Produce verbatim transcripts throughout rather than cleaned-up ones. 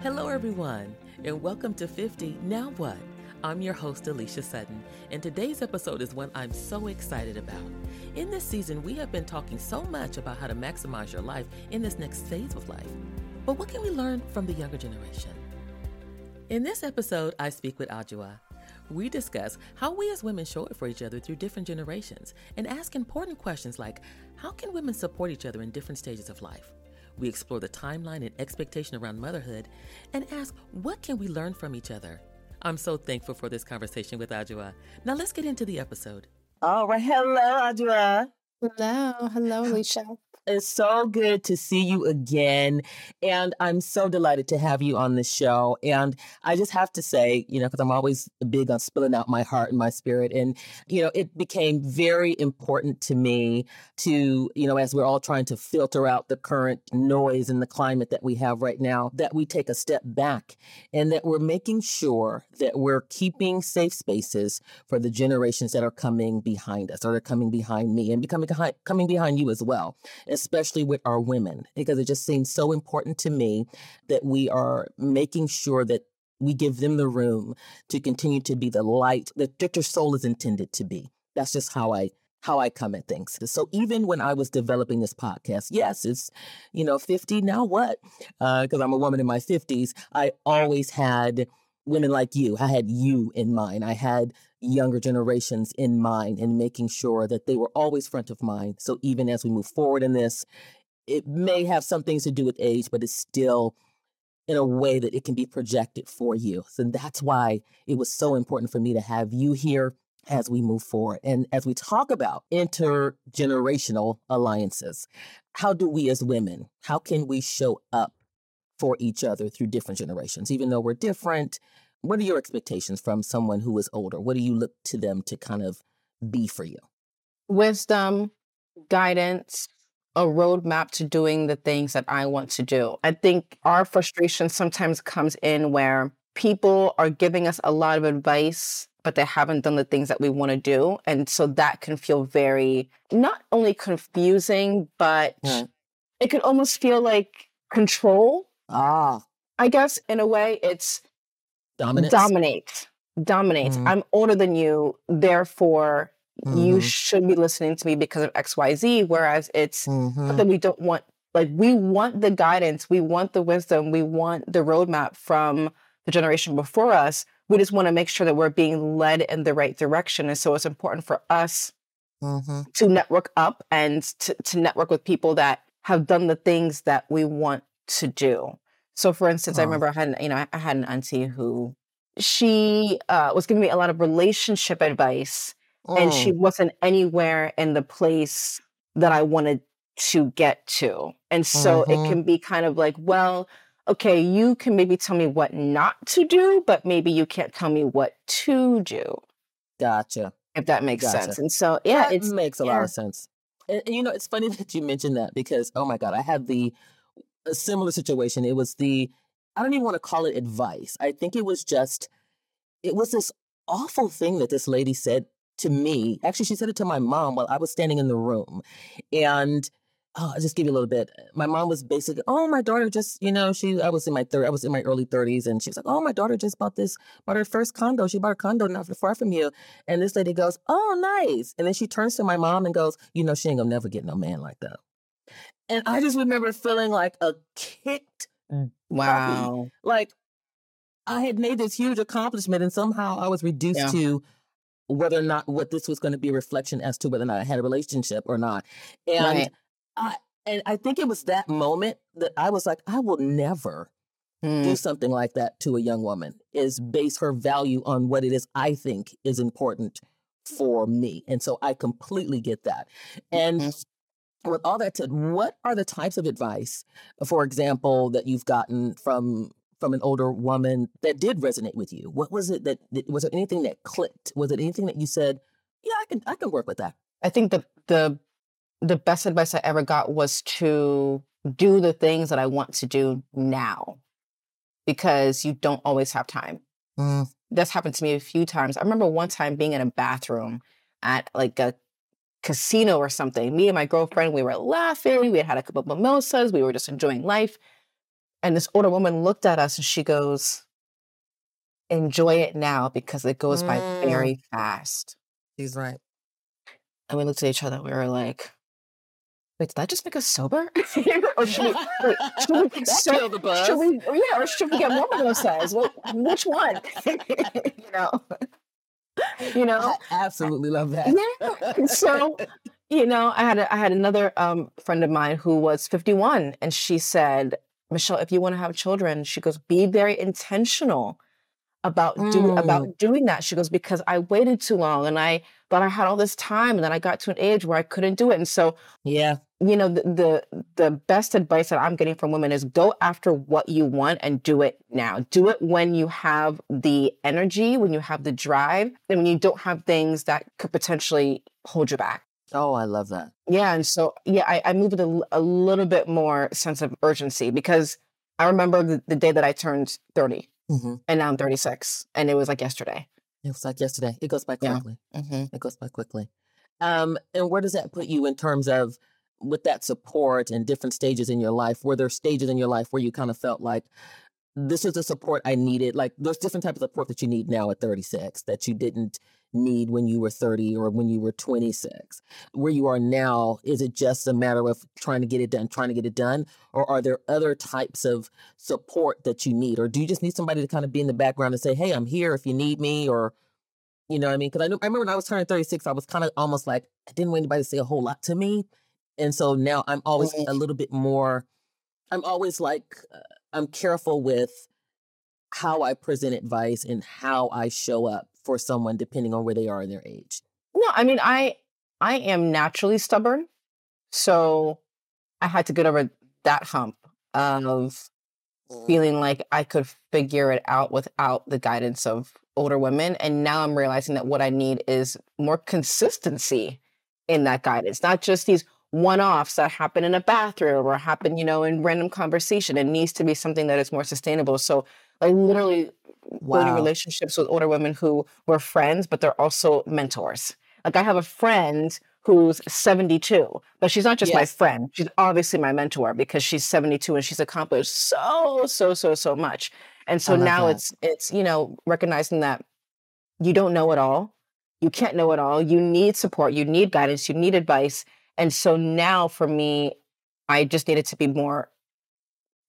Hello, everyone, and welcome to fifty Now What? I'm your host, Alicia Sutton, and today's episode is one I'm so excited about. In this season, we have been talking so much about how to maximize your life in this next phase of life, but what can we learn from the younger generation? In this episode, I speak with Adjoa. We discuss how we as women show up for each other through different generations and ask important questions like, how can women support each other in different stages of life? We explore the timeline and expectation around motherhood and ask, what can we learn from each other? I'm so thankful for this conversation with Adjoa. Now let's get into the episode. All right. Hello, Adjoa. Hello. Hello, Alicia. It's so good to see you again. And I'm so delighted to have you on the show. And I just have to say, you know, because I'm always big on spilling out my heart and my spirit. And, you know, it became very important to me to, you know, as we're all trying to filter out the current noise and the climate that we have right now, that we take a step back and that we're making sure that we're keeping safe spaces for the generations that are coming behind us or are coming behind me and becoming coming behind you as well. And especially with our women, because it just seems so important to me that we are making sure that we give them the room to continue to be the light that their soul is intended to be. That's just how I how I come at things. So even when I was developing this podcast, yes, it's, you know, fifty, now what? Because uh, I'm a woman in my fifties. I always had women like you. I had you in mind. I had younger generations in mind and making sure that they were always front of mind. So even as we move forward in this, it may have some things to do with age, but it's still in a way that it can be projected for you. So that's why it was so important for me to have you here as we move forward. And as we talk about intergenerational alliances, how do we as women, how can we show up for each other through different generations? Even though we're different, what are your expectations from someone who is older? What do you look to them to kind of be for you? Wisdom, guidance, a roadmap to doing the things that I want to do. I think our frustration sometimes comes in where people are giving us a lot of advice, but they haven't done the things that we want to do. And so that can feel very, not only confusing, but mm. it can almost feel like control. Ah, I guess in a way it's Dominance. dominate, dominate. Mm-hmm. I'm older than you. Therefore, mm-hmm. you should be listening to me because of X, Y, Z. Whereas it's mm-hmm. that we don't want, like we want the guidance. We want the wisdom. We want the roadmap from the generation before us. We just want to make sure that we're being led in the right direction. And so it's important for us mm-hmm. to network up and to, to network with people that have done the things that we want to do. So for instance, oh. I remember I had, you know, I had an auntie who she uh, was giving me a lot of relationship advice oh. and she wasn't anywhere in the place that I wanted to get to. And so mm-hmm. it can be kind of like, well, okay, you can maybe tell me what not to do, but maybe you can't tell me what to do. Gotcha. If that makes gotcha. sense. And so, yeah, it makes a yeah. lot of sense. And, you know, it's funny that you mentioned that because, oh my God, I had the a similar situation. It was the, I don't even want to call it advice. I think it was just, it was this awful thing that this lady said to me. Actually, she said it to my mom while I was standing in the room. And oh, I'll just give you a little bit. My mom was basically, oh, my daughter just, you know, she, I was in my third, I was in my early thirties. And she was like, oh, my daughter just bought this, bought her first condo. She bought a condo not far from you. And this lady goes, oh, nice. And then she turns to my mom and goes, you know, she ain't gonna never get no man like that. And I just remember feeling like a kicked wow. puppy. Like I had made this huge accomplishment and somehow I was reduced yeah. to whether or not what this was going to be a reflection as to whether or not I had a relationship or not. And right. I and I think it was that moment that I was like, I will never mm. do something like that to a young woman, is base her value on what it is I think is important for me. And so I completely get that. And mm-hmm. with all that said, what are the types of advice, for example, that you've gotten from from an older woman that did resonate with you? What was it that, that was there anything that clicked? Was it anything that you said, yeah, I can I can work with that? I think the the the best advice I ever got was to do the things that I want to do now, because you don't always have time. Mm. That's happened to me a few times. I remember one time being in a bathroom at like a casino or something. Me and my girlfriend, we were laughing. We had had a couple of mimosas. We were just enjoying life. And this older woman looked at us and she goes, enjoy it now because it goes by mm. very fast. She's right. And we looked at each other. We were like, wait, did that just make us sober? Or should we, wait, should we, so, kill the buzz. Should we, yeah, or should we get more mimosas? Well, which one? you know, you know, I absolutely love that. Yeah. So, you know, I had a, I had another um, friend of mine who was fifty-one, and she said, Michelle, if you want to have children, she goes, be very intentional about do, mm. about doing that. She goes, because I waited too long and I thought I had all this time, and then I got to an age where I couldn't do it. And so, yeah, you know, the the, the best advice that I'm getting from women is go after what you want and do it now. Do it when you have the energy, when you have the drive, and when you don't have things that could potentially hold you back. Oh, I love that. Yeah. And so, yeah, I, I moved with a, a little bit more sense of urgency, because I remember the, the day that I turned thirty, mm-hmm. and now I'm thirty-six, and it was like yesterday. It was like yesterday. It goes by quickly. Yeah. Mm-hmm. It goes by quickly. Um, and where does that put you in terms of with that support and different stages in your life? Were there stages in your life where you kind of felt like this is the support I needed? Like there's different types of support that you need now at thirty-six that you didn't need when you were thirty or when you were twenty-six. Where you are now, is it just a matter of trying to get it done, trying to get it done? Or are there other types of support that you need? Or do you just need somebody to kind of be in the background and say, hey, I'm here if you need me? Or, you know what I mean? Because I, I remember when I was turning thirty-six, I was kind of almost like, I didn't want anybody to say a whole lot to me. And so now I'm always mm-hmm. a little bit more, I'm always like, uh, I'm careful with how I present advice and how I show up for someone, depending on where they are in their age. No, I mean, I I am naturally stubborn. So I had to get over that hump of feeling like I could figure it out without the guidance of older women. And now I'm realizing that what I need is more consistency in that guidance, not just these one-offs that happen in a bathroom or happen, you know, in random conversation. It needs to be something that is more sustainable. So like literally wow. building relationships with older women who were friends, but they're also mentors. Like I have a friend who's seventy-two, but she's not just yes. my friend. She's obviously my mentor because she's seventy-two and she's accomplished so, so, so, so much. And so now that. it's, it's, you know, recognizing that you don't know it all. You can't know it all. You need support. You need guidance. You need advice. And so now for me, I just needed to be more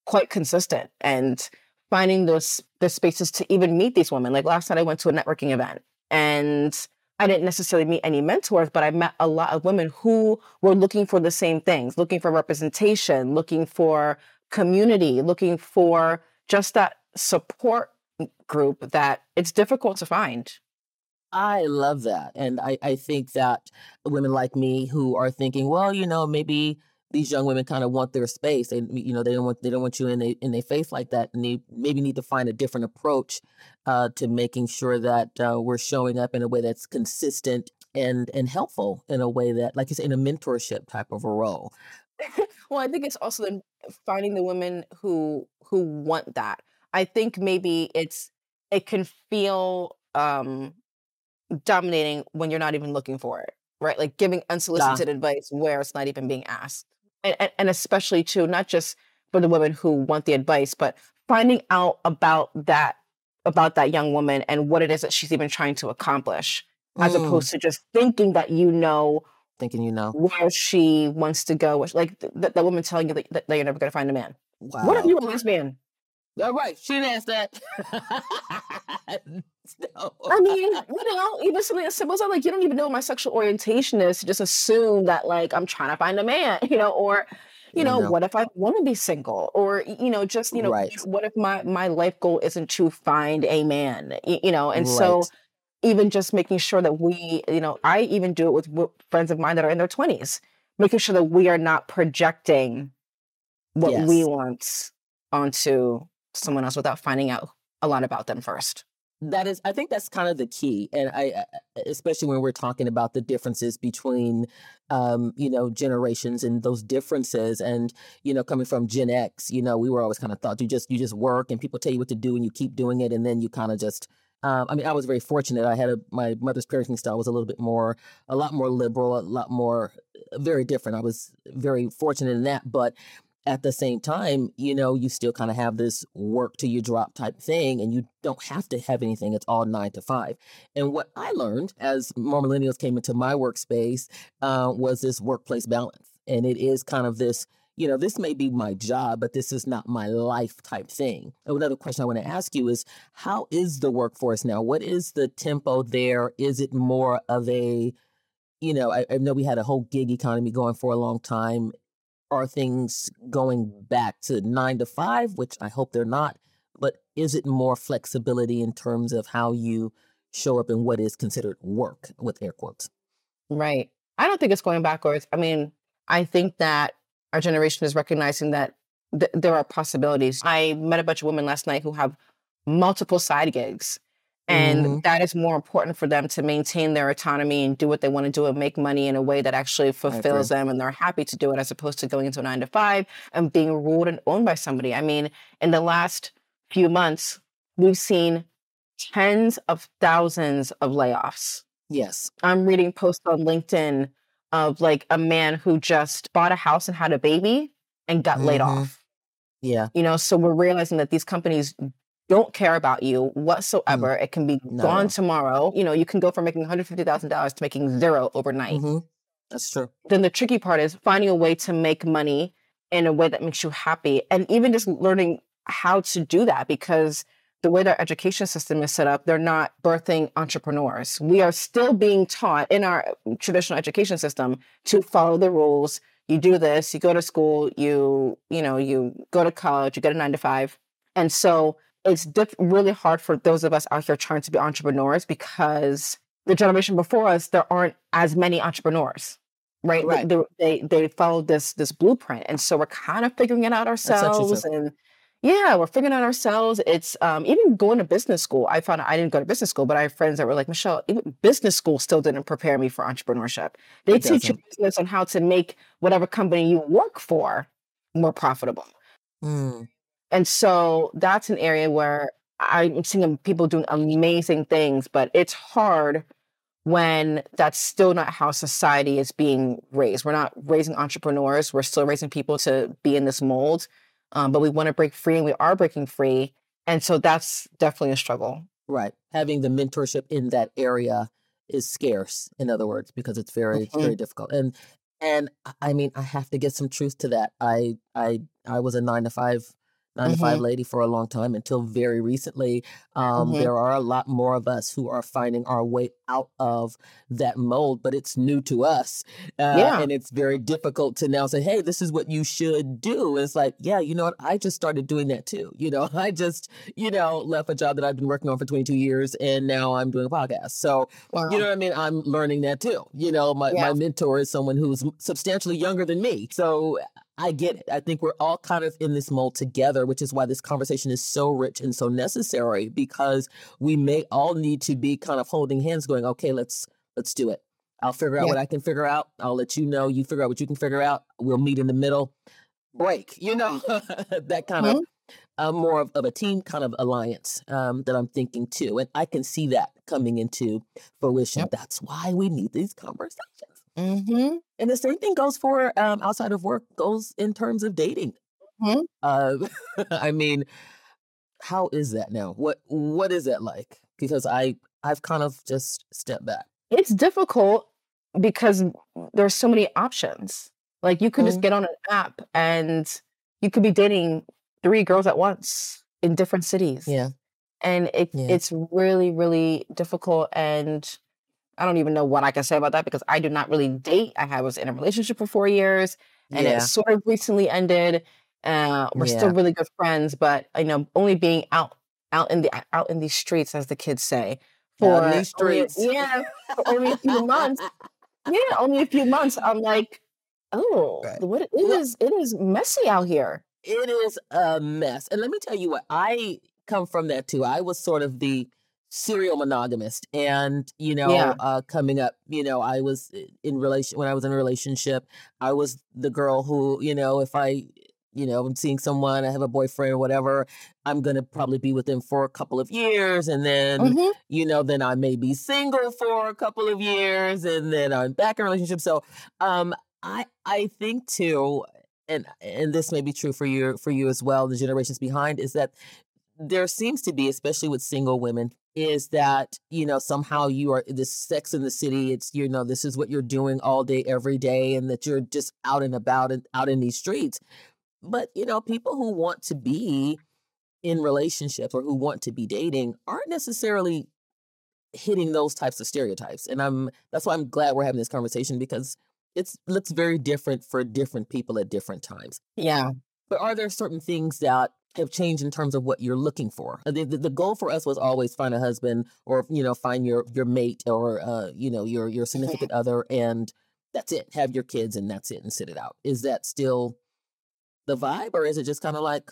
quite consistent and finding those the spaces to even meet these women. Like last night I went to a networking event and I didn't necessarily meet any mentors, but I met a lot of women who were looking for the same things, looking for representation, looking for community, looking for just that support group that it's difficult to find. I love that. And I, I think that women like me who are thinking, well, you know, maybe these young women kind of want their space, and you know they don't want they don't want you in they, in their face like that, and they maybe need to find a different approach uh, to making sure that uh, we're showing up in a way that's consistent and and helpful in a way that, like you say, in a mentorship type of a role. Well, I think it's also finding the women who who want that. I think maybe it's it can feel um, dominating when you're not even looking for it, right? Like giving unsolicited Duh. advice where it's not even being asked. And, and, and especially too, not just for the women who want the advice, but finding out about that about that young woman and what it is that she's even trying to accomplish, mm. as opposed to just thinking that you know, thinking you know where she wants to go. Which, like th- th- the woman telling you that, that you're never going to find a man. Wow. What if you want this man? All right, she didn't ask that. No. I mean, you know, even something as simple as like, you don't even know what my sexual orientation is to just assume that like I'm trying to find a man, you know, or you know, no. what if I want to be single, or you know, just you know, right. what if my my life goal isn't to find a man, you, you know, and right. so even just making sure that we, you know, I even do it with, with friends of mine that are in their twenties, making sure that we are not projecting what yes. we want onto someone else without finding out a lot about them first. That is, I think that's kind of the key. And I, especially when we're talking about the differences between, um, you know, generations and those differences and, you know, coming from Gen X, you know, we were always kind of thought you just, you just work and people tell you what to do and you keep doing it. And then you kind of just, um, I mean, I was very fortunate. I had a, my mother's parenting style was a little bit more, a lot more liberal, a lot more, very different. I was very fortunate in that, but at the same time, you know, you still kind of have this work till you drop type thing, and you don't have to have anything. It's all nine to five. And what I learned as more millennials came into my workspace uh, was this workplace balance. And it is kind of this, you know, this may be my job, but this is not my life type thing. And another question I want to ask you is, how is the workforce now? What is the tempo there? Is it more of a, you know, I, I know we had a whole gig economy going for a long time. Are things going back to nine to five, which I hope they're not, but is it more flexibility in terms of how you show up and what is considered work with air quotes? Right. I don't think it's going backwards. I mean, I think that our generation is recognizing that th- there are possibilities. I met a bunch of women last night who have multiple side gigs, and mm-hmm. that is more important for them to maintain their autonomy and do what they want to do and make money in a way that actually fulfills them and they're happy to do it, as opposed to going into a nine to five and being ruled and owned by somebody. I mean, in the last few months, we've seen tens of thousands of layoffs. Yes. I'm reading posts on LinkedIn of like a man who just bought a house and had a baby and got mm-hmm. laid off. Yeah. You know, so we're realizing that these companies don't care about you whatsoever. Mm. It can be no. gone tomorrow. You know, you can go from making one hundred fifty thousand dollars to making zero overnight. Mm-hmm. That's true. Then the tricky part is finding a way to make money in a way that makes you happy. And even just learning how to do that, because the way their education system is set up, they're not birthing entrepreneurs. We are still being taught in our traditional education system to follow the rules. You do this, you go to school, you, you know, you go to college, you get a nine to five. And so it's diff- really hard for those of us out here trying to be entrepreneurs, because the generation before us, there aren't as many entrepreneurs, right? right. They, they they followed this this blueprint. And so we're kind of figuring it out ourselves. And yeah, we're figuring it out ourselves. It's um, even going to business school. I found out I didn't go to business school, but I have friends that were like, Michelle, even business school still didn't prepare me for entrepreneurship. They it teach doesn't. you business on how to make whatever company you work for more profitable. Mm. And so that's an area where I'm seeing people doing amazing things, but it's hard when that's still not how society is being raised. We're not raising entrepreneurs. We're still raising people to be in this mold, um, but we want to break free, and we are breaking free. And so that's definitely a struggle. Right. Having the mentorship in that area is scarce, in other words, because it's very, mm-hmm. very difficult. And and I mean, I have to get some truth to that. I I I was a nine to five Nine to five mm-hmm. lady for a long time until very recently. Um, mm-hmm. There are a lot more of us who are finding our way out of that mold, but it's new to us. Uh, yeah. And it's very difficult to now say, hey, this is what you should do. And it's like, yeah, you know what? I just started doing that too. You know, I just, you know, left a job that I've been working on for twenty-two years, and now I'm doing a podcast. So, wow. you know what I mean? I'm learning that too. You know, my, yeah. my mentor is someone who's substantially younger than me. So I get it. I think we're all kind of in this mold together, which is why this conversation is so rich and so necessary, because we may all need to be kind of holding hands going, okay, let's let's do it. I'll figure out yeah. what I can figure out. I'll let you know. You figure out what you can figure out. We'll meet in the middle. Break, you know, that kind mm-hmm. of uh, more of, of a team kind of alliance um, that I'm thinking too. And I can see that coming into fruition. Yep. That's why we need these conversations. Mm-hmm. And the same thing goes for um, outside of work, goes in terms of dating. Mm-hmm. Uh, I mean, how is that now? What What is that like? Because I, I've kind of just stepped back. It's difficult because there's so many options. Like you could mm-hmm. just get on an app and you could be dating three girls at once in different cities. Yeah. And it yeah. it's really, really difficult, and I don't even know what I can say about that, because I do not really date. I was in a relationship for four years and yeah. it sort of recently ended. Uh, we're yeah. still really good friends, but you know, only being out, out in the, out in these streets, as the kids say, for, yeah, these streets. Only, yeah, for only a few months. Yeah, only a few months. I'm like, oh, right. what it is, it is messy out here. It is a mess. And let me tell you what, I come from that too. I was sort of the serial monogamist, and you know yeah. uh coming up, you know, I was in relation when I was in a relationship, I was the girl who, you know, if I, you know, I'm seeing someone, I have a boyfriend or whatever, I'm gonna probably be with them for a couple of years, and then mm-hmm. you know, then I may be single for a couple of years, and then I'm back in a relationship. So um I I think too, and and this may be true for you for you as well, the generations behind, is that there seems to be, especially with single women, is that, you know, somehow you are this Sex in the City. It's, you know, this is what you're doing all day, every day, and that you're just out and about and out in these streets. But, you know, people who want to be in relationships or who want to be dating aren't necessarily hitting those types of stereotypes. And I'm that's why I'm glad we're having this conversation, because it's looks very different for different people at different times. Yeah. But are there certain things that have changed in terms of what you're looking for? The, the, the goal for us was always find a husband, or, you know, find your, your mate, or, uh, you know, your, your significant other, and that's it. Have your kids and that's it, and sit it out. Is that still the vibe, or is it just kind of like...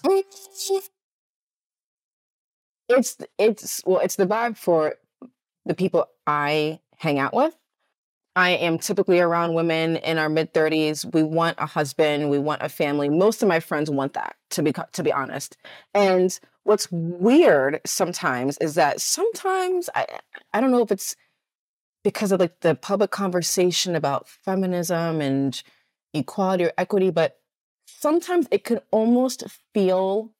It's, it's, well, it's the vibe for the people I hang out with. I am typically around women in our mid thirties. We want a husband. We want a family. Most of my friends want that, to be to be honest. And what's weird sometimes is that sometimes I I don't know if it's because of like the public conversation about feminism and equality or equity, but sometimes it can almost feel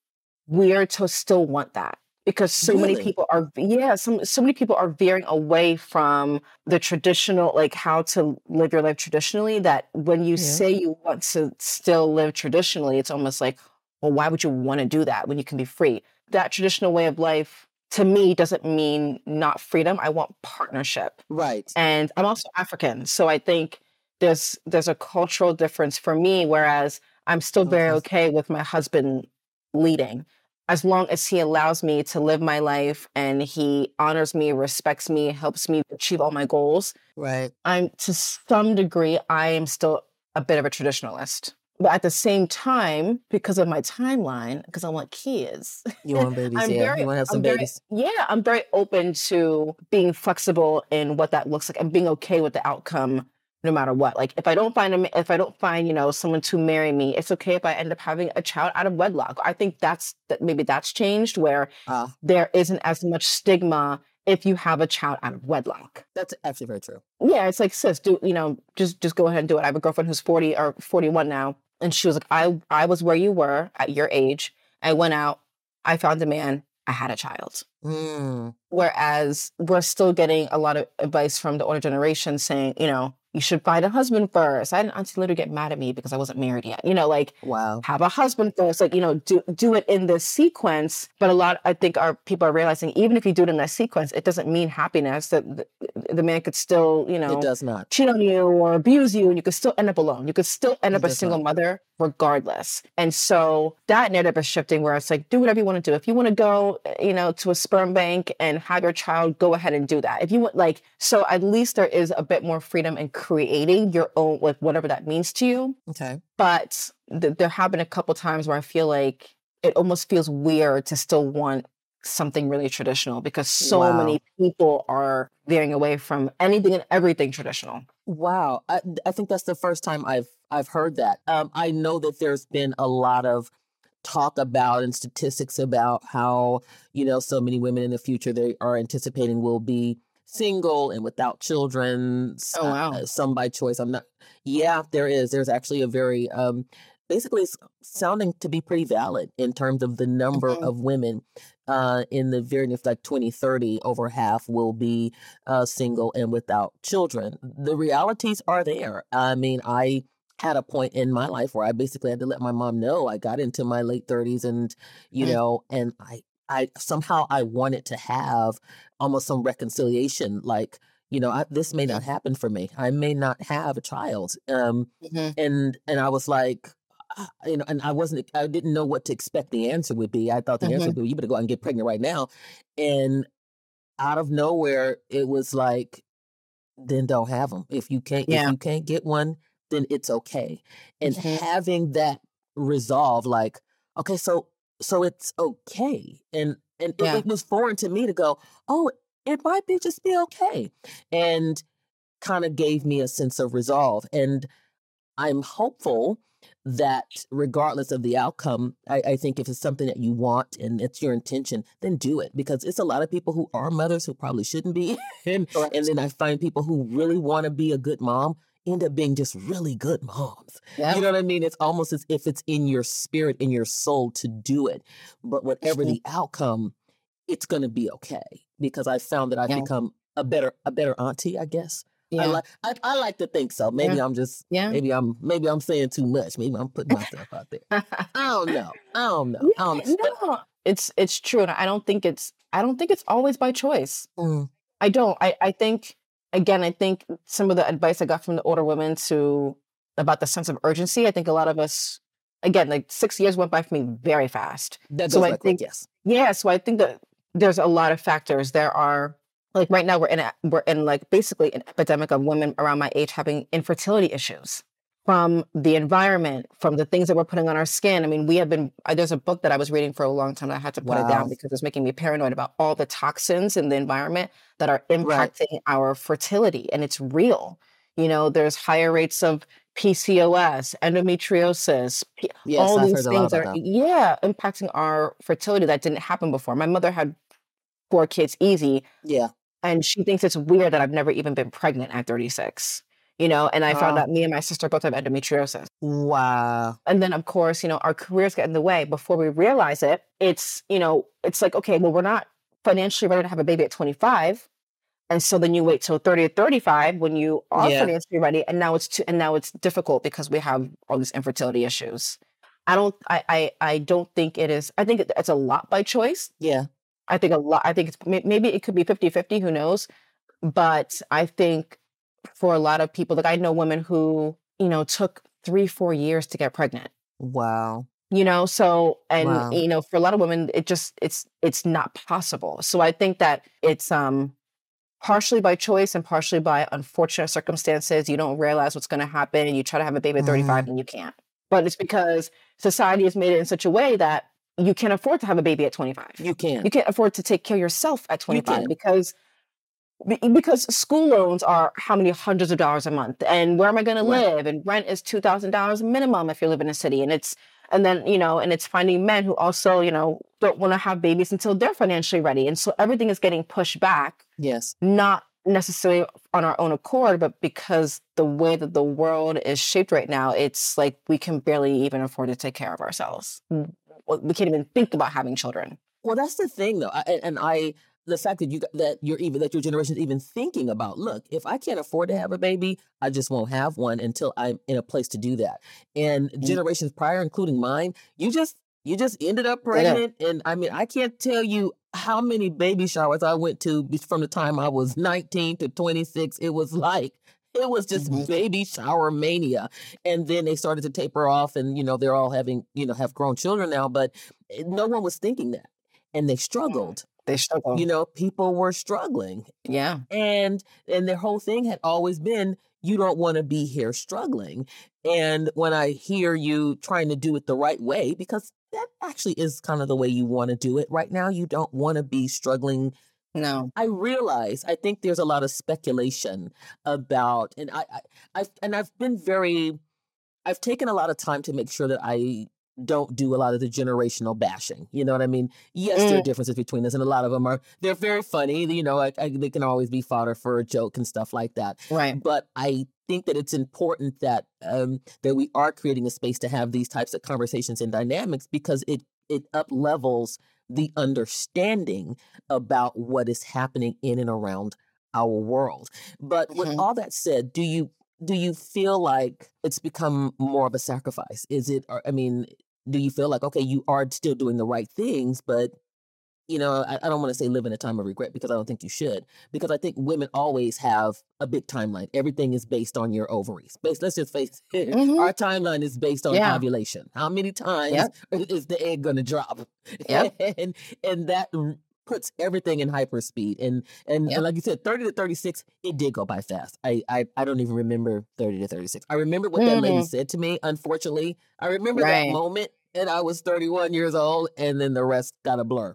weird to still want that. Because so really? many people are, yeah, some, so many people are veering away from the traditional, like how to live your life traditionally, that when you yeah. say you want to still live traditionally, it's almost like, well, why would you want to do that when you can be free? That traditional way of life, to me, doesn't mean not freedom. I want partnership. Right. And I'm also African. So I think there's, there's a cultural difference for me, whereas I'm still very okay with my husband leading. As long as he allows me to live my life and he honors me, respects me, helps me achieve all my goals. Right. I'm to some degree, I am still a bit of a traditionalist. But at the same time, because of my timeline, because I want kids. You want babies, I'm yeah. Very, you want to have some I'm babies. Very, yeah, I'm very open to being flexible in what that looks like and being okay with the outcome no matter what. Like if I don't find a, if I don't find, you know, someone to marry me, it's okay if I end up having a child out of wedlock. I think that's, that maybe that's changed where uh, there isn't as much stigma if you have a child out of wedlock. That's actually very true. Yeah. It's like, sis, do, you know, just, just go ahead and do it. I have a girlfriend who's forty or forty-one now. And she was like, I, I was where you were at your age. I went out, I found a man, I had a child. Mm. Whereas we're still getting a lot of advice from the older generation saying, you know, you should find a husband first. I had an auntie literally get mad at me because I wasn't married yet. You know, like, wow. Have a husband first. Like, you know, do do it in this sequence. But a lot, I think, our people are realizing even if you do it in that sequence, it doesn't mean happiness. That the, the man could still, you know, it does not cheat on you or abuse you, and you could still end up alone. You could still end up a single mother, regardless. And so that narrative is shifting, where it's like, do whatever you want to do. If you want to go, you know, to a sperm bank and have your child, go ahead and do that. If you want, like, so at least there is a bit more freedom and creating your own, like, whatever that means to you. Okay. But th- there have been a couple times where I feel like it almost feels weird to still want something really traditional, because so wow. many people are veering away from anything and everything traditional. Wow. I, I think that's the first time I've I've heard that. Um, I know that there's been a lot of talk about and statistics about how, you know, so many women in the future they are anticipating will be single and without children. Oh, wow. Uh, some by choice. I'm not. Yeah, there is. There's actually a very, um, basically sounding to be pretty valid in terms of the number mm-hmm. of women uh, in the very near, like twenty thirty, over half will be uh, single and without children. The realities are there. I mean, I had a point in my life where I basically had to let my mom know I got into my late thirties, and, you mm-hmm. know, and I, I somehow I wanted to have almost some reconciliation, like, you know, I, this may not happen for me. I may not have a child. Um, mm-hmm. And and I was like, you know, and I wasn't, I didn't know what to expect the answer would be. I thought the mm-hmm. answer would be, you better go out and get pregnant right now. And out of nowhere, it was like, then don't have them. If you can't, yeah. if you can't get one, then it's okay. And mm-hmm. having that resolve, like, okay, so So it's okay. And and yeah. it was foreign to me to go, oh, it might be just be okay. And kind of gave me a sense of resolve. And I'm hopeful that regardless of the outcome, I, I think if it's something that you want and it's your intention, then do it. Because it's a lot of people who are mothers who probably shouldn't be. and, and then I find people who really want to be a good mom, end up being just really good moms. Yep. You know what I mean? It's almost as if it's in your spirit, in your soul to do it. But whatever the outcome, it's going to be okay, because I found that I've yeah. become a better a better auntie, I guess. Yeah. I like I, I like to think so. Maybe yeah. I'm just yeah. maybe I'm maybe I'm saying too much. Maybe I'm putting myself out there. I don't know. I don't know. I don't know. No. It's it's true, and I don't think it's I don't think it's always by choice. Mm. I don't. I, I think again. I think some of the advice I got from the older women to about the sense of urgency. I think a lot of us, again, like six years went by for me very fast. That so I likely, think yes, yeah. So I think that there's a lot of factors. There are. Like right now, we're in a, we're in like basically an epidemic of women around my age having infertility issues from the environment, from the things that we're putting on our skin. I mean, we have been. There's a book that I was reading for a long time. That I had to put wow. it down because it's making me paranoid about all the toxins in the environment that are impacting right. our fertility, and it's real. You know, there's higher rates of P C O S, endometriosis, yes, all I've these things are that. yeah impacting our fertility that didn't happen before. My mother had four kids easy. Yeah. And she thinks it's weird that I've never even been pregnant at thirty-six, you know, and I wow. found out me and my sister both have endometriosis. Wow. And then, of course, you know, our careers get in the way. Before we realize it, it's, you know, it's like, okay, well, we're not financially ready to have a baby at twenty-five. And so then you wait till thirty or thirty-five when you are yeah. financially ready. And now it's too, and now it's difficult because we have all these infertility issues. I don't, I, I, I don't think it is. I think it's a lot by choice. Yeah. I think a lot, I think it's, maybe it could be fifty-fifty, who knows? But I think for a lot of people, like I know women who, you know, took three, four years to get pregnant. Wow. You know, so, and, wow. you know, for a lot of women, it just, it's, it's not possible. So I think that it's um, partially by choice and partially by unfortunate circumstances. You don't realize what's going to happen and you try to have a baby at thirty-five mm. and you can't. But it's because society has made it in such a way that you can't afford to have a baby at twenty-five. You can't. You can't afford to take care of yourself at twenty-five you because because school loans are how many hundreds of dollars a month, and where am I going to right. live? And rent is two thousand dollars minimum if you live in a city, and it's and then you know, and it's finding men who also you know don't want to have babies until they're financially ready, and so everything is getting pushed back. Yes, not necessarily on our own accord, but because the way that the world is shaped right now, it's like we can barely even afford to take care of ourselves. Mm. We can't even think about having children. Well, that's the thing, though, I, and I the fact that you that you're even that your generation is even thinking about. Look, if I can't afford to have a baby, I just won't have one until I'm in a place to do that. And mm-hmm. generations prior, including mine, you just you just ended up pregnant. Yeah. And I mean, I can't tell you how many baby showers I went to from the time I was nineteen to twenty-six. It was like. It was just mm-hmm. baby shower mania. And then they started to taper off and, you know, they're all having, you know, have grown children now, but no one was thinking that. And they struggled. They struggled. You know, people were struggling. Yeah. And, and their whole thing had always been, you don't want to be here struggling. And when I hear you trying to do it the right way, because that actually is kind of the way you want to do it right now. You don't want to be struggling. No, I realize I think there's a lot of speculation about, and I, I, I've and I've been very, I've taken a lot of time to make sure that I don't do a lot of the generational bashing. You know what I mean? Yes, mm. there are differences between us, and a lot of them are they're very funny. You know, like I, they can always be fodder for a joke and stuff like that. Right. But I think that it's important that um, that we are creating a space to have these types of conversations and dynamics because it it up levels. The understanding about what is happening in and around our world. But mm-hmm. with all that said, do you do you feel like it's become more of a sacrifice? Is it? Or, I mean, do you feel like okay, you are still doing the right things, but you know, I, I don't want to say live in a time of regret because I don't think you should. Because I think women always have a big timeline. Everything is based on your ovaries. Based, let's just face it. Mm-hmm. Our timeline is based on yeah. ovulation. How many times yep. is the egg going to drop? Yep. and and that puts everything in hyperspeed. And and, yep. and like you said, thirty to thirty-six, it did go by fast. I I, I don't even remember thirty to thirty-six. I remember what mm-hmm. that lady said to me, unfortunately. I remember right. that moment, and I was thirty-one years old, and then the rest got a blur.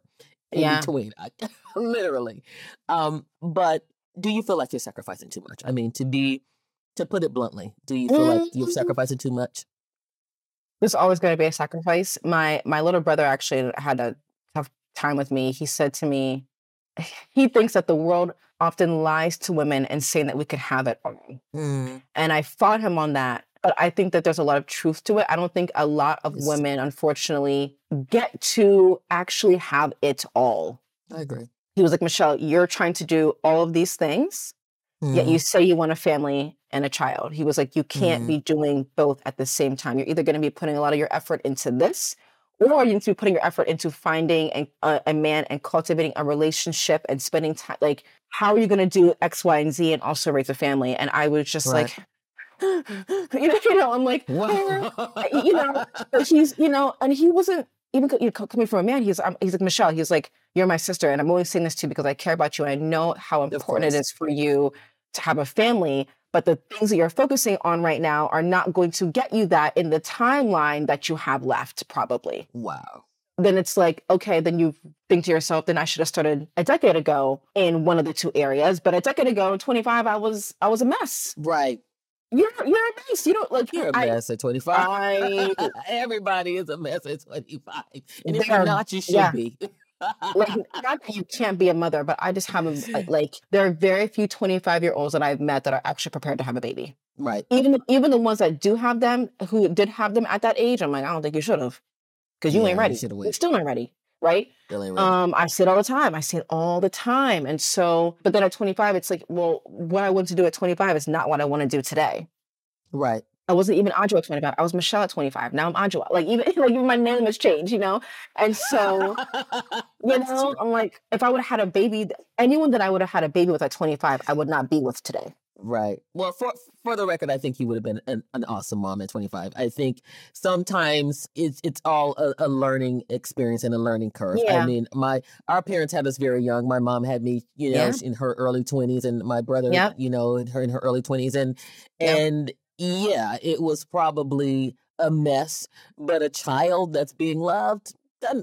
In yeah. between, I, literally. Um, but do you feel like you're sacrificing too much? I mean, to be, to put it bluntly, do you feel mm-hmm. like you're sacrificing too much? There's always going to be a sacrifice. My my little brother actually had a tough time with me. He said to me, he thinks that the world, often lies to women and saying that we could have it all. Mm. And I fought him on that. But I think that there's a lot of truth to it. I don't think a lot of women, unfortunately, get to actually have it all. I agree. He was like, Michelle, you're trying to do all of these things, mm. yet you say you want a family and a child. He was like, you can't mm. be doing both at the same time. You're either going to be putting a lot of your effort into this, or you need to be putting your effort into finding an, uh, a man and cultivating a relationship and spending time. Like, how are you going to do X, Y, and Z and also raise a family? And I was just right. like... You know, you know, I'm like, oh. you know, he's, you know, and he wasn't even you know, coming from a man. He's, I'm, he's like, Michelle, he's like, you're my sister. And I'm only saying this to you because I care about you. And I know how important it is for you to have a family. But the things that you're focusing on right now are not going to get you that in the timeline that you have left, probably. Wow. Then it's like, okay, then you think to yourself, then I should have started a decade ago in one of the two areas. But a decade ago, twenty-five, I was, I was a mess. Right. You're, you're a mess. You don't like. You're a mess I, at twenty-five. I, Everybody is a mess at twenty-five. And if you're not, you should yeah. be. Like, not that you can't be a mother, but I just haven't. Like, there are very few twenty-five-year-olds that I've met that are actually prepared to have a baby. Right. Even even the ones that do have them, who did have them at that age, I'm like, I don't think you should have, because you yeah, ain't ready. You, you still ain't ready. Right? Still ain't ready. Um, I say it all the time. I say it all the time. And so, but then at twenty-five, it's like, well, what I want to do at twenty-five is not what I want to do today. Right. I wasn't even Adjoa at twenty-five. I was Michelle at twenty-five. Now I'm Adjoa. Like even, like even my name has changed, you know? And so, you know, true. I'm like, if I would have had a baby, anyone that I would have had a baby with at twenty-five, I would not be with today. Right. Well, for for the record, I think you would have been an, an awesome mom at twenty-five. I think sometimes it's it's all a, a learning experience and a learning curve. Yeah. I mean, my our parents had us very young. My mom had me, you know, yeah. in her early twenties, and my brother, yep. you know, in her in her early twenties, and yep. and yeah, it was probably a mess. But a child that's being loved,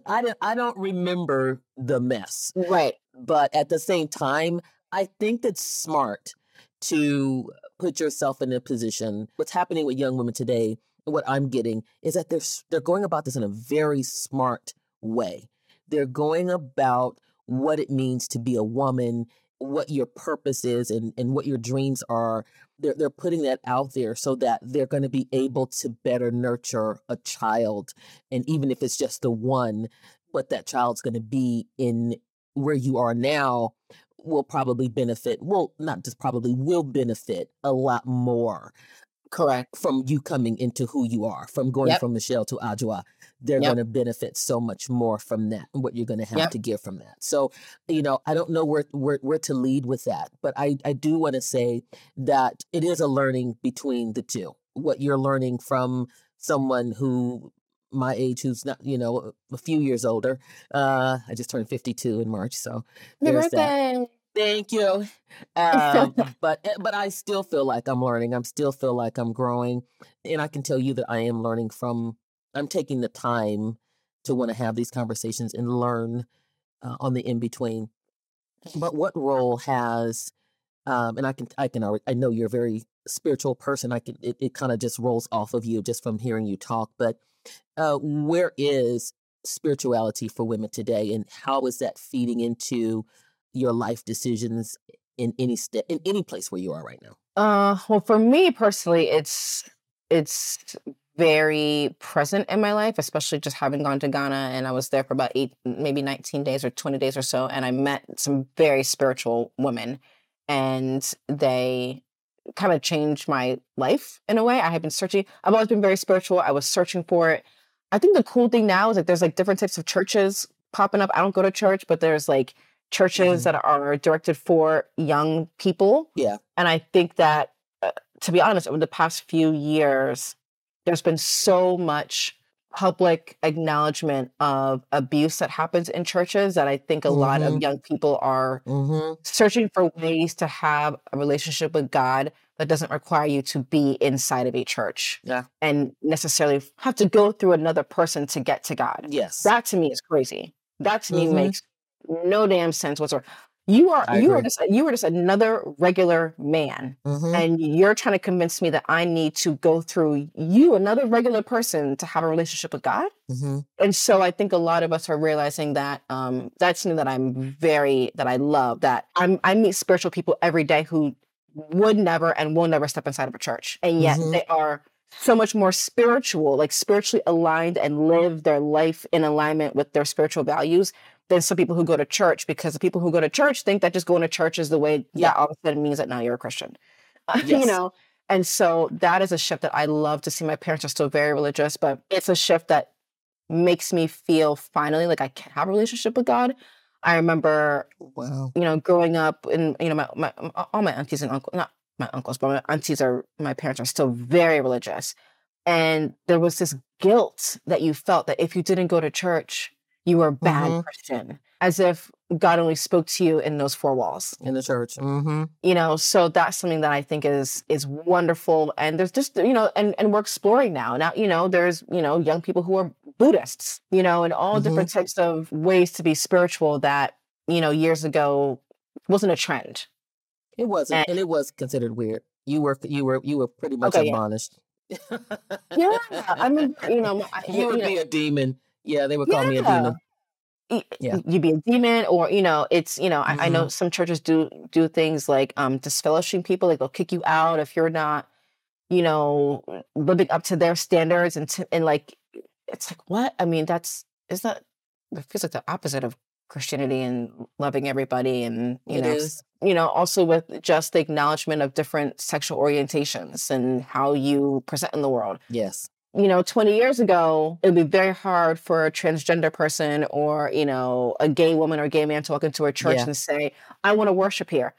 I don't I don't remember the mess. Right. But at the same time, I think that's smart to put yourself in a position. What's happening with young women today, what I'm getting, is that they're they're going about this in a very smart way. They're going about what it means to be a woman, what your purpose is, and, and what your dreams are. They're, they're putting that out there so that they're going to be able to better nurture a child. And even if it's just the one, what that child's going to be in where you are now will probably benefit, well, not just probably, will benefit a lot more. Correct. From you coming into who you are, from going yep. from Michelle to Adjoa. They're yep. going to benefit so much more from that, what you're going to have yep. to give from that. So, you know, I don't know where where, where to lead with that, but I, I do want to say that it is a learning between the two. What you're learning from someone who my age, who's not, you know, a few years older. Uh, I just turned fifty-two in March, so there's Happy that. Birthday. Thank you. Um, but but I still feel like I'm learning. I still feel like I'm growing, and I can tell you that I am learning from. I'm taking the time to want to have these conversations and learn uh, on the in between. But what role has? Um, and I can I can I know you're a very spiritual person. I can it, it kind of just rolls off of you just from hearing you talk, but. Uh, where is spirituality for women today, and how is that feeding into your life decisions in any st- in any place where you are right now? Uh, well, for me personally, it's it's very present in my life, especially just having gone to Ghana, and I was there for about eight, maybe nineteen days or twenty days or so, and I met some very spiritual women, and they kind of changed my life in a way. I have been searching. I've always been very spiritual. I was searching for it. I think the cool thing now is that there's like different types of churches popping up. I don't go to church, but there's like churches mm. that are directed for young people. Yeah. And I think that, uh, to be honest, over the past few years, there's been so much public acknowledgement of abuse that happens in churches that I think a mm-hmm. lot of young people are mm-hmm. searching for ways to have a relationship with God that doesn't require you to be inside of a church yeah. and necessarily have to go through another person to get to God. Yes. That to me is crazy. That to mm-hmm. me makes no damn sense whatsoever. You are you are just you are just another regular man, mm-hmm. and you're trying to convince me that I need to go through you, another regular person, to have a relationship with God. Mm-hmm. And so I think a lot of us are realizing that um, that's something that I'm very that I love. That I'm I meet spiritual people every day who would never and will never step inside of a church, and yet mm-hmm. they are so much more spiritual, like spiritually aligned, and live their life in alignment with their spiritual values than some people who go to church, because the people who go to church think that just going to church is the way yeah. that all of a sudden means that now you're a Christian, uh, yes. you know? And so that is a shift that I love to see. My parents are still very religious, but it's a shift that makes me feel finally like I can have a relationship with God. I remember, wow. you know, growing up and, you know, my, my all my aunties and uncles, not my uncles, but my aunties are, my parents are still very religious. And there was this guilt that you felt that if you didn't go to church, you were a bad mm-hmm. Christian, as if God only spoke to you in those four walls. In the church. Mm-hmm. You know, so that's something that I think is is wonderful. And there's just, you know, and, and we're exploring now. Now, you know, there's, you know, young people who are Buddhists, you know, and all mm-hmm. different types of ways to be spiritual that, you know, years ago wasn't a trend. It wasn't. And, and it was considered weird. You were, you were, you were pretty much okay, admonished. Yeah. yeah. I mean, you know. I, you, you would know. be a demon. Yeah, they would call yeah. me a demon. Yeah. You'd be a demon, or, you know, it's, you know, I, mm-hmm. I know some churches do do things like um, disfellowshipping people. Like they'll kick you out if you're not, you know, living up to their standards. And, t- and like, it's like, what? I mean, that's, is that, it feels like the opposite of Christianity and loving everybody. And, you it know, is. you know, also with just the acknowledgement of different sexual orientations and how you present in the world. Yes. You know, twenty years ago, it would be very hard for a transgender person or, you know, a gay woman or a gay man to walk into a church yeah. and say, I want to worship here.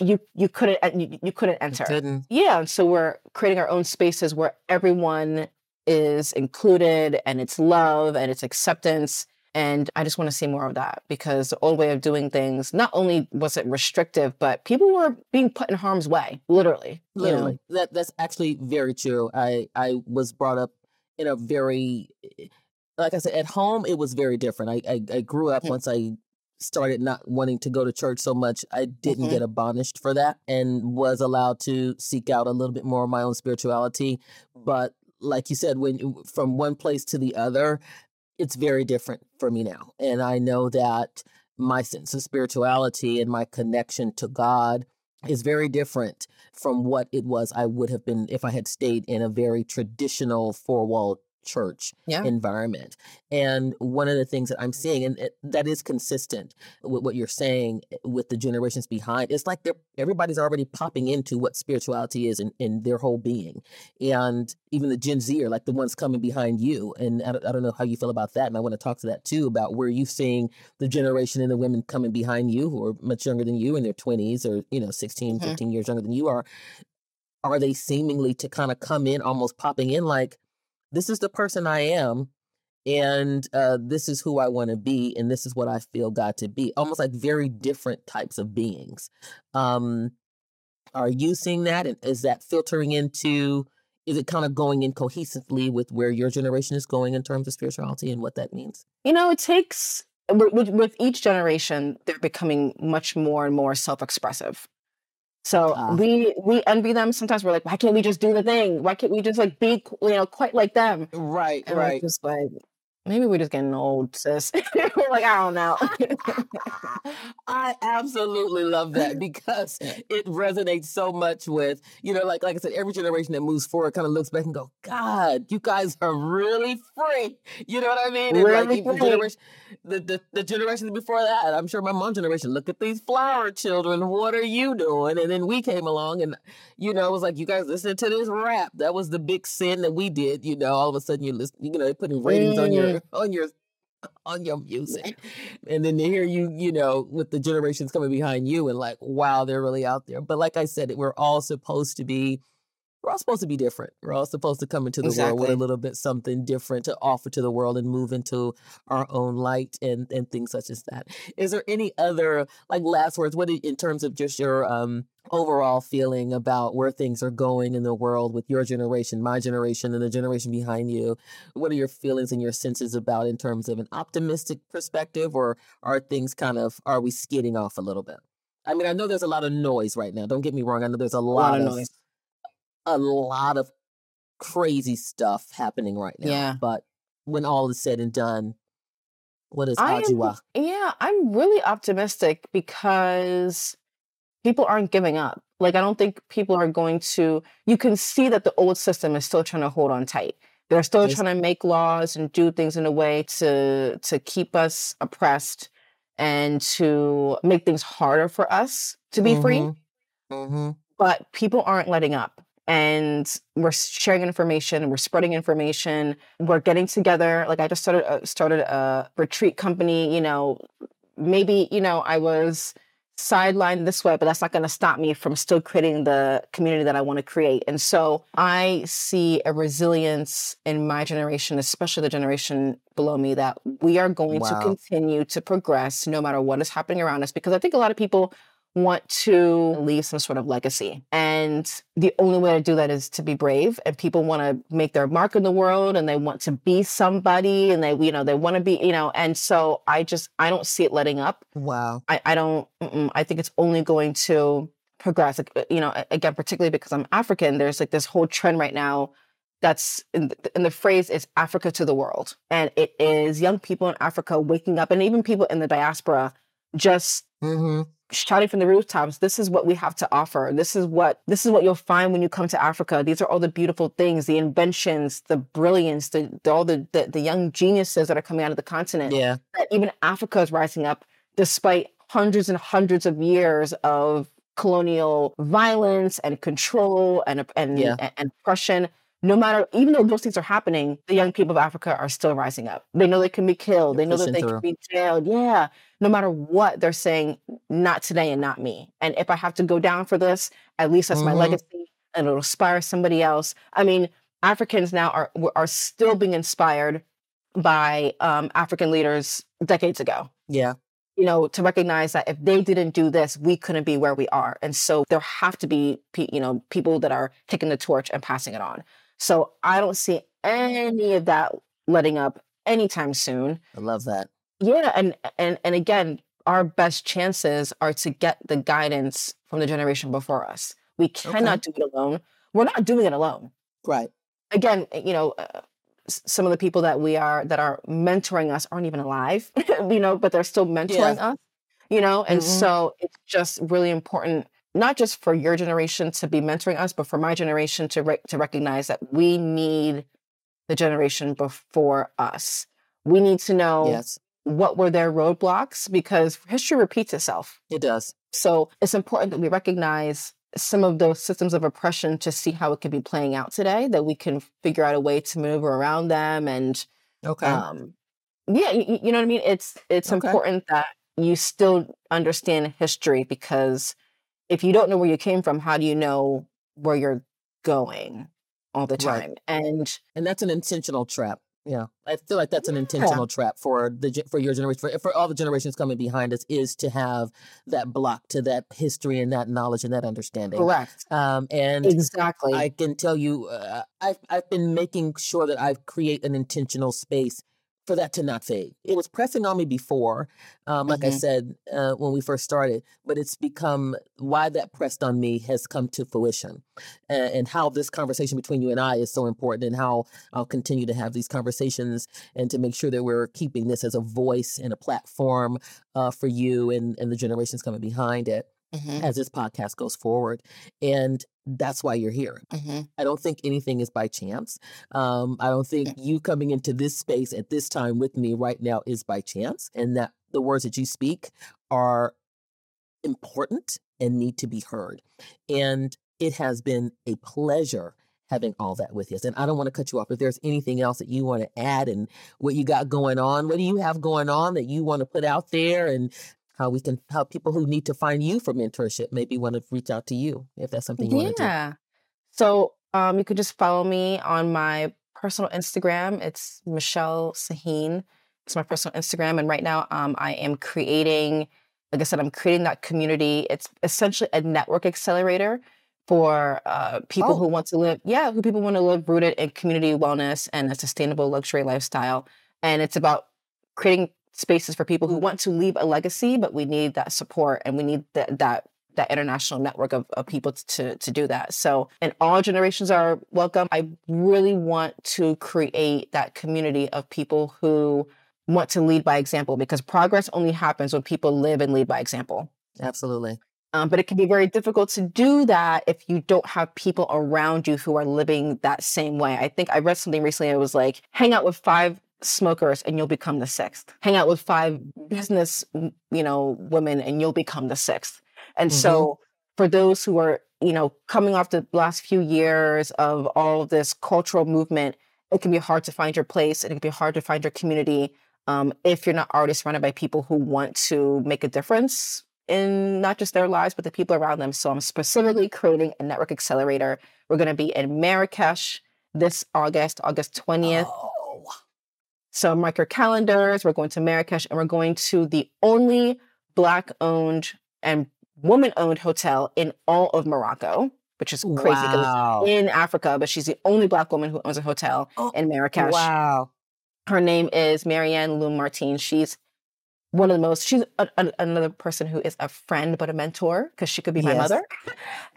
You you couldn't you, you couldn't enter. Didn't. Yeah. And so we're creating our own spaces where everyone is included and it's love and it's acceptance. And I just want to see more of that, because the old way of doing things, not only was it restrictive, but people were being put in harm's way, literally. Literally. You know? That that's actually very true. I, I was brought up in a very, like I said, at home, it was very different. I, I, I grew up mm-hmm. once I started not wanting to go to church so much, I didn't mm-hmm. get admonished for that and was allowed to seek out a little bit more of my own spirituality. But like you said, when from one place to the other, it's very different for me now. And I know that my sense of spirituality and my connection to God is very different from what it was I would have been if I had stayed in a very traditional four-wall church yeah. environment. And one of the things that I'm seeing, and it, that is consistent with what you're saying with the generations behind, it's like they're, everybody's already popping into what spirituality is in, in their whole being. And even the Gen Z are like the ones coming behind you. And I don't, I don't know how you feel about that. And I want to talk to that too, about where you're seeing the generation and the women coming behind you who are much younger than you in their twenties or, you know, sixteen, mm-hmm. fifteen years younger than you are. Are they seemingly to kind of come in, almost popping in like, this is the person I am, and uh, this is who I want to be, and this is what I feel God to be. Almost like very different types of beings. Um, are you seeing that? And is that filtering into, is it kind of going in cohesively with where your generation is going in terms of spirituality and what that means? You know, it takes, with, with each generation, they're becoming much more and more self-expressive. So uh, we we envy them. Sometimes we're like, why can't we just do the thing? Why can't we just like be, you know, quite like them? Right, and right. We're just like, maybe we're just getting old, sis. We're like, I don't know. I absolutely love that, because it resonates so much with, you know, like like I said, every generation that moves forward kind of looks back and go, God, you guys are really free. You know what I mean? And really like, free. Generation, the, the, the generations before that, I'm sure my mom's generation, look at these flower children. What are you doing? And then we came along and, you know, it was like, you guys listen to this rap. That was the big sin that we did. You know, all of a sudden you're listening, you know, they're putting ratings mm. on your on your on your music, and then to hear you you know with the generations coming behind you and like, wow, they're really out there. But like I said, we're all supposed to be we're all supposed to be different. We're all supposed to come into the exactly. world with a little bit something different to offer to the world and move into our own light and, and things such as that. Is there any other, like, last words, what in terms of just your um, overall feeling about where things are going in the world with your generation, my generation, and the generation behind you? What are your feelings and your senses about in terms of an optimistic perspective, or are things kind of, are we skidding off a little bit? I mean, I know there's a lot of noise right now. Don't get me wrong. I know there's a lot, a lot of noise. A lot of crazy stuff happening right now. Yeah. But when all is said and done, what is Adjoa? Yeah, I'm really optimistic because people aren't giving up. Like, I don't think people are going to... You can see that the old system is still trying to hold on tight. They're still yes. trying to make laws and do things in a way to to keep us oppressed and to make things harder for us to be mm-hmm. free. Mm-hmm. But people aren't letting up. And we're sharing information, we're spreading information, we're getting together. Like, I just started a, started a retreat company, you know, maybe, you know, I was sidelined this way, but that's not going to stop me from still creating the community that I want to create. And so I see a resilience in my generation, especially the generation below me, that we are going wow. to continue to progress no matter what is happening around us. Because I think a lot of people want to leave some sort of legacy. And the only way to do that is to be brave. And people want to make their mark in the world and they want to be somebody and they, you know, they want to be, you know, and so I just, I don't see it letting up. Wow. I, I don't, I think it's only going to progress. Like, you know, again, particularly because I'm African, there's like this whole trend right now that's, and the phrase is Africa to the world. And it is young people in Africa waking up, and even people in the diaspora just mm-hmm. shouting from the rooftops, this is what we have to offer. This is what this is what you'll find when you come to Africa. These are all the beautiful things, the inventions, the brilliance, the, the all the, the the young geniuses that are coming out of the continent. Yeah. That even Africa is rising up despite hundreds and hundreds of years of colonial violence and control and and, yeah. and, and oppression. No matter, even though those things are happening, the young people of Africa are still rising up. They know they can be killed. They know that they through. can be jailed. Yeah. No matter what, they're saying, not today and not me. And if I have to go down for this, at least that's mm-hmm. my legacy, and it'll inspire somebody else. I mean, Africans now are are still being inspired by um, African leaders decades ago. Yeah. You know, to recognize that if they didn't do this, we couldn't be where we are. And so there have to be, you know, people that are taking the torch and passing it on. So I don't see any of that letting up anytime soon. I love that. Yeah. And, and, and again, our best chances are to get the guidance from the generation before us. We cannot okay. do it alone. We're not doing it alone. Right. Again, you know, uh, some of the people that we are, that are mentoring us aren't even alive, you know, but they're still mentoring yeah. us, you know? And mm-hmm. so it's just really important, not just for your generation to be mentoring us, but for my generation to re- to recognize that we need the generation before us. We need to know yes. what were their roadblocks, because history repeats itself. It does. So it's important that we recognize some of those systems of oppression to see how it could be playing out today, that we can figure out a way to maneuver around them. And okay. um, yeah, you, you know what I mean? It's, it's okay. important that you still understand history, because if you don't know where you came from, how do you know where you're going all the time? Right. And and that's an intentional trap. Yeah, I feel like that's an intentional yeah. trap for the for your generation, for, for all the generations coming behind us, is to have that block to that history and that knowledge and that understanding. Correct. Um, and exactly, I can tell you, uh, I've I've been making sure that I create an intentional space for that to not fade. It was pressing on me before, um, like mm-hmm. I said, uh, when we first started, but it's become why that pressed on me has come to fruition, uh, and how this conversation between you and I is so important, and how I'll continue to have these conversations and to make sure that we're keeping this as a voice and a platform uh, for you and, and the generations coming behind it. Mm-hmm. As this podcast goes forward. And that's why you're here. Mm-hmm. I don't think anything is by chance. Um, I don't think you coming into this space at this time with me right now is by chance, and that the words that you speak are important and need to be heard. And it has been a pleasure having all that with us. And I don't want to cut you off. If there's anything else that you want to add, and what you got going on, what do you have going on that you want to put out there, and how we can help people who need to find you for mentorship, maybe want to reach out to you if that's something you yeah. want to do. So Um, you can just follow me on my personal Instagram. It's Michelle Saahene. It's my personal Instagram. And right now um, I am creating, like I said, I'm creating that community. It's essentially a network accelerator for uh, people oh. who want to live, yeah, who people want to live rooted in community wellness and a sustainable luxury lifestyle. And it's about creating spaces for people who want to leave a legacy, but we need that support and we need that that that international network of, of people to to do that. So, and all generations are welcome. I really want to create that community of people who want to lead by example, because progress only happens when people live and lead by example. Absolutely. Um, but it can be very difficult to do that if you don't have people around you who are living that same way. I think I read something recently. It was like, hang out with five smokers and you'll become the sixth. Hang out with five business, you know, women and you'll become the sixth. And mm-hmm. so for those who are, you know, coming off the last few years of all of this cultural movement, it can be hard to find your place. It can be hard to find your community um, if you're not already surrounded by people who want to make a difference in not just their lives, but the people around them. So I'm specifically creating a network accelerator. We're going to be in Marrakesh this August, August twentieth. Oh. So mark your calendars. We're going to Marrakesh and we're going to the only Black-owned and woman-owned hotel in all of Morocco, which is crazy because wow. in Africa, but she's the only Black woman who owns a hotel oh, in Marrakesh. Wow. Her name is Marianne Loom Martin. She's one of the most, she's a, a, another person who is a friend, but a mentor, because she could be my yes. mother.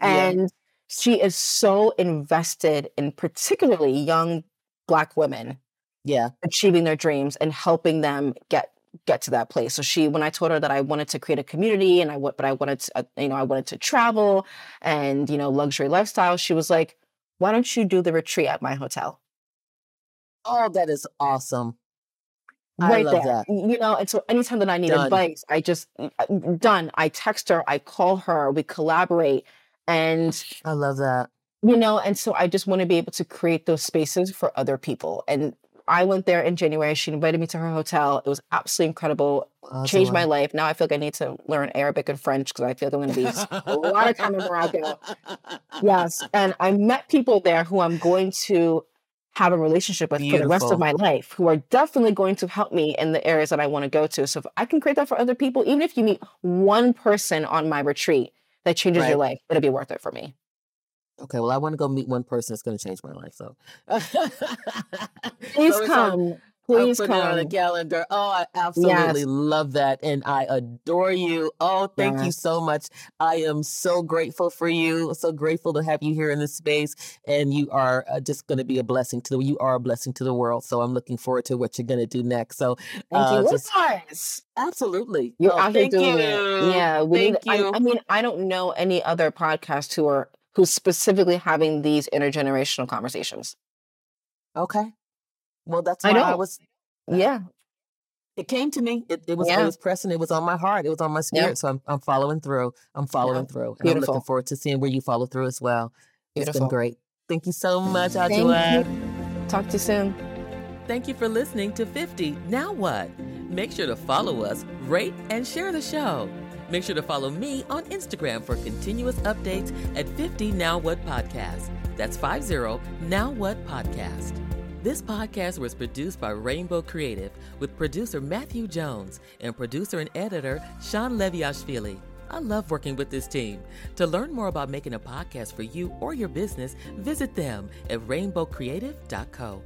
And yeah. she is so invested in particularly young Black women yeah, achieving their dreams and helping them get get to that place. So she, when I told her that I wanted to create a community and I would, but I wanted to, uh, you know, I wanted to travel and, you know, luxury lifestyle, she was like, why don't you do the retreat at my hotel? Oh, that is awesome. Right I love there. That. You know, and so anytime that I need done. advice, I just, done. I text her, I call her, we collaborate. And I love that. You know, and so I just want to be able to create those spaces for other people. And I went there in January. She invited me to her hotel. It was absolutely incredible. Awesome. Changed my life. Now I feel like I need to learn Arabic and French because I feel like I'm going to be a lot of time in Morocco. Yes. And I met people there who I'm going to have a relationship with Beautiful. for the rest of my life, who are definitely going to help me in the areas that I want to go to. So if I can create that for other people, even if you meet one person on my retreat that changes right. your life, it'll be worth it for me. Okay, well, I want to go meet one person that's going to change my life. So please so come. Like, please I'll put come. It on the calendar. Oh, I absolutely yes. love that. And I adore you. Oh, thank yes. you so much. I am so grateful for you. So grateful to have you here in this space. And you are just going to be a blessing to the, you are a blessing to the world. So I'm looking forward to what you're going to do next. So thank uh, you. Just, nice. Absolutely. You're oh, out here doing you. it. Yeah. We thank need, you. I, I mean, I don't know any other podcasts who are who's specifically having these intergenerational conversations. Okay. Well, that's why I, I was... Yeah. It came to me. It, it was yeah. it was pressing. It was on my heart. It was on my spirit. Yeah. So I'm I'm following through. I'm following yeah. through. And Beautiful. I'm looking forward to seeing where you follow through as well. Beautiful. It's been great. Thank you so much, Adjoa. Talk to you soon. Thank you for listening to fifty. Now What? Make sure to follow us, rate, and share the show. Make sure to follow me on Instagram for continuous updates at fifty Now What Podcast. That's fifty Now What Podcast. This podcast was produced by Rainbow Creative with producer Matthew Jones and producer and editor Sean Leviashvili. I love working with this team. To learn more about making a podcast for you or your business, visit them at rainbow creative dot co.